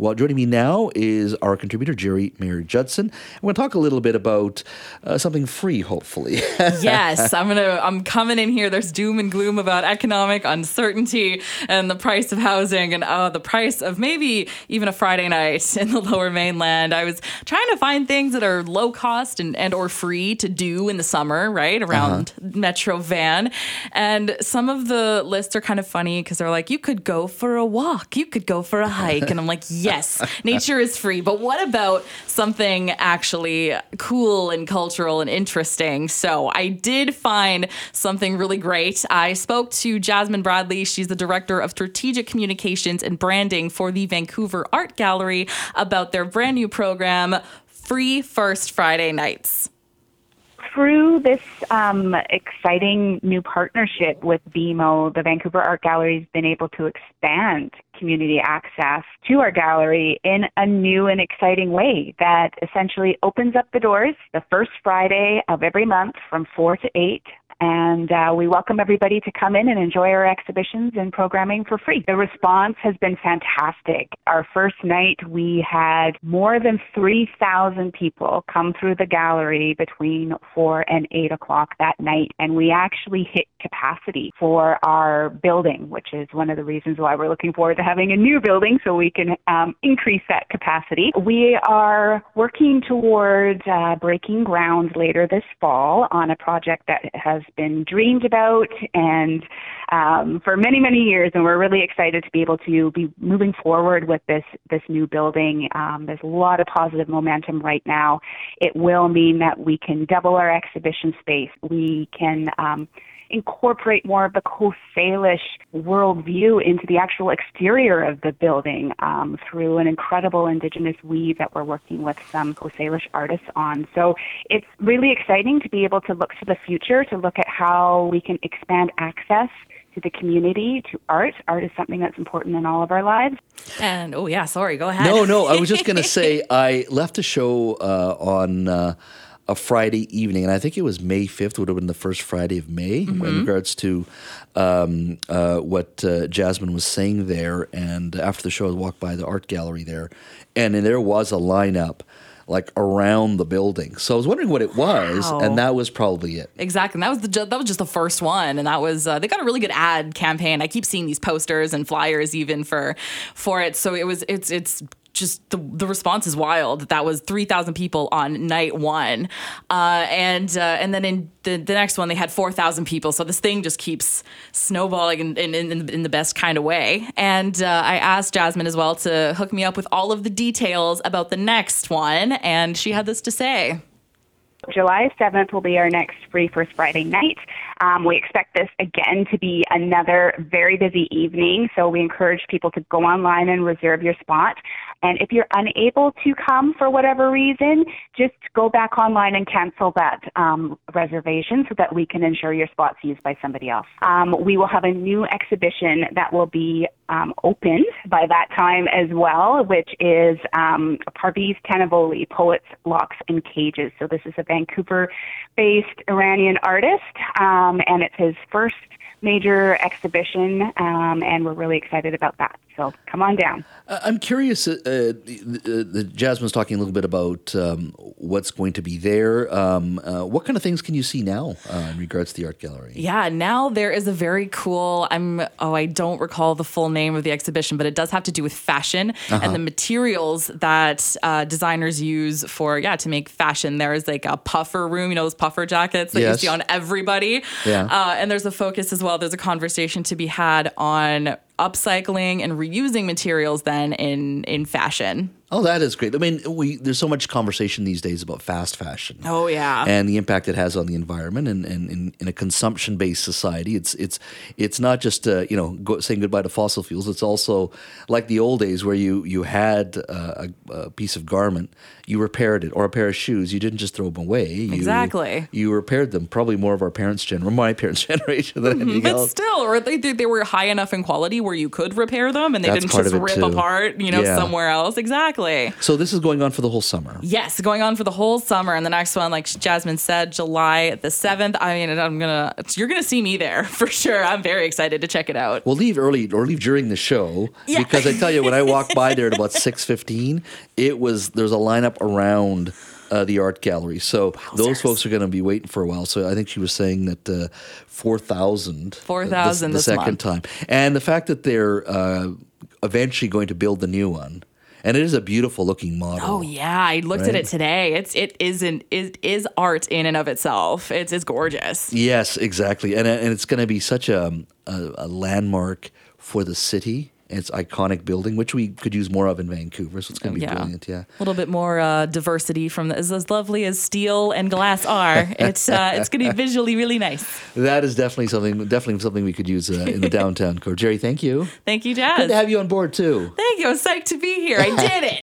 Well, joining me now is our contributor, Geri Mayer-Judson. I'm going to talk a little bit about something free, hopefully. Yes, I'm coming in here. There's doom and gloom about economic uncertainty and the price of housing and the price of maybe even a Friday night in the Lower Mainland. I was trying to find things that are low cost and or free to do in the summer, right, around Metro Van. And some of the lists are kind of funny because they're like, you could go for a walk, you could go for a hike. And I'm like, yeah. Yes, nature is free, but what about something actually cool and cultural and interesting? So I did find something really great. I spoke to Jasmine Bradley. She's the Director of Strategic Communications and Branding for the Vancouver Art Gallery about their brand new program, Free First Friday Nights. Through this exciting new partnership with BMO, the Vancouver Art Gallery has been able to expand community access to our gallery in a new and exciting way that essentially opens up the doors the first Friday of every month from 4 to 8. And we welcome everybody to come in and enjoy our exhibitions and programming for free. The response has been fantastic. Our first night, we had more than 3,000 people come through the gallery between 4 and 8 o'clock that night. And we actually hit capacity for our building, which is one of the reasons why we're looking forward to having a new building so we can increase that capacity. We are working towards breaking ground later this fall on a project that has been dreamed about and for many, many years, and we're really excited to be able to be moving forward with this new building. There's a lot of positive momentum right now. It will mean that we can double our exhibition space. We can incorporate more of the Coast Salish worldview into the actual exterior of the building through an incredible Indigenous weave that we're working with some Coast Salish artists on. So it's really exciting to be able to look to the future, to look at how we can expand access to the community, to art. Art is something that's important in all of our lives. And, oh yeah, sorry, go ahead. No, I was just going to say I left a show on a Friday evening, and I think it was May 5th, would have been the first Friday of May, in regards to what Jasmine was saying there. And after the show, I walked by the art gallery there, and there was a lineup like around the building. So I was wondering what it was, and that was probably it. Exactly, and that was just the first one, and that was they got a really good ad campaign. I keep seeing these posters and flyers even for it. So it's just the response is wild. That was 3,000 people on night one. And then in the next one, they had 4,000 people. So this thing just keeps snowballing in the best kind of way. And I asked Jasmine as well to hook me up with all of the details about the next one. And she had this to say. July 7th will be our next Free First Friday night. We expect this, again, to be another very busy evening, so we encourage people to go online and reserve your spot. And if you're unable to come for whatever reason, just go back online and cancel that reservation so that we can ensure your spot's used by somebody else. We will have a new exhibition that will be opened by that time as well, which is Parviz Tanavoli, Poets, Locks and Cages. So this is a Vancouver-based Iranian artist, and it's his first major exhibition, and we're really excited about that. So come on down. I'm curious, Jasmine's talking a little bit about what's going to be there. What kind of things can you see now in regards to the art gallery? Yeah, now there is a very cool, I don't recall the full name of the exhibition, but it does have to do with fashion and the materials that designers use to make fashion. There is like a puffer room, those puffer jackets that you see on everybody. Yeah. And there's a focus as well. There's a conversation to be had on upcycling and reusing materials then in fashion. Oh, that is great. I mean, there's so much conversation these days about fast fashion. Oh, yeah. And the impact it has on the environment and in a consumption-based society. It's not just, saying goodbye to fossil fuels. It's also like the old days where you had a piece of garment, you repaired it, or a pair of shoes. You didn't just throw them away. Exactly. You repaired them. Probably more of my parents' generation than anything else. But still, they were high enough in quality where you could repair them and they didn't just rip apart, you know, somewhere else. Exactly. So this is going on for the whole summer. Yes, going on for the whole summer. And the next one, like Jasmine said, July the 7th. I mean, you're going to see me there for sure. I'm very excited to check it out. Well, leave early or leave during the show because I tell you, when I walked by there at about 6:15, there's a lineup around the art gallery. So those folks are going to be waiting for a while. So I think she was saying that 4,000 the second month. Time. And the fact that they're eventually going to build the new one. And it is a beautiful looking model. Oh yeah, I looked at it today. It is art in and of itself. It's gorgeous. Yes, exactly. And it's going to be such a landmark for the city. It's iconic building, which we could use more of in Vancouver, so it's going to be brilliant. Yeah, a little bit more diversity from as lovely as steel and glass are. It's going to be visually really nice. That is definitely something we could use in the downtown core. Geri, thank you. Thank you, Jazz. Good to have you on board too. Thank you. I was psyched to be here. I did it.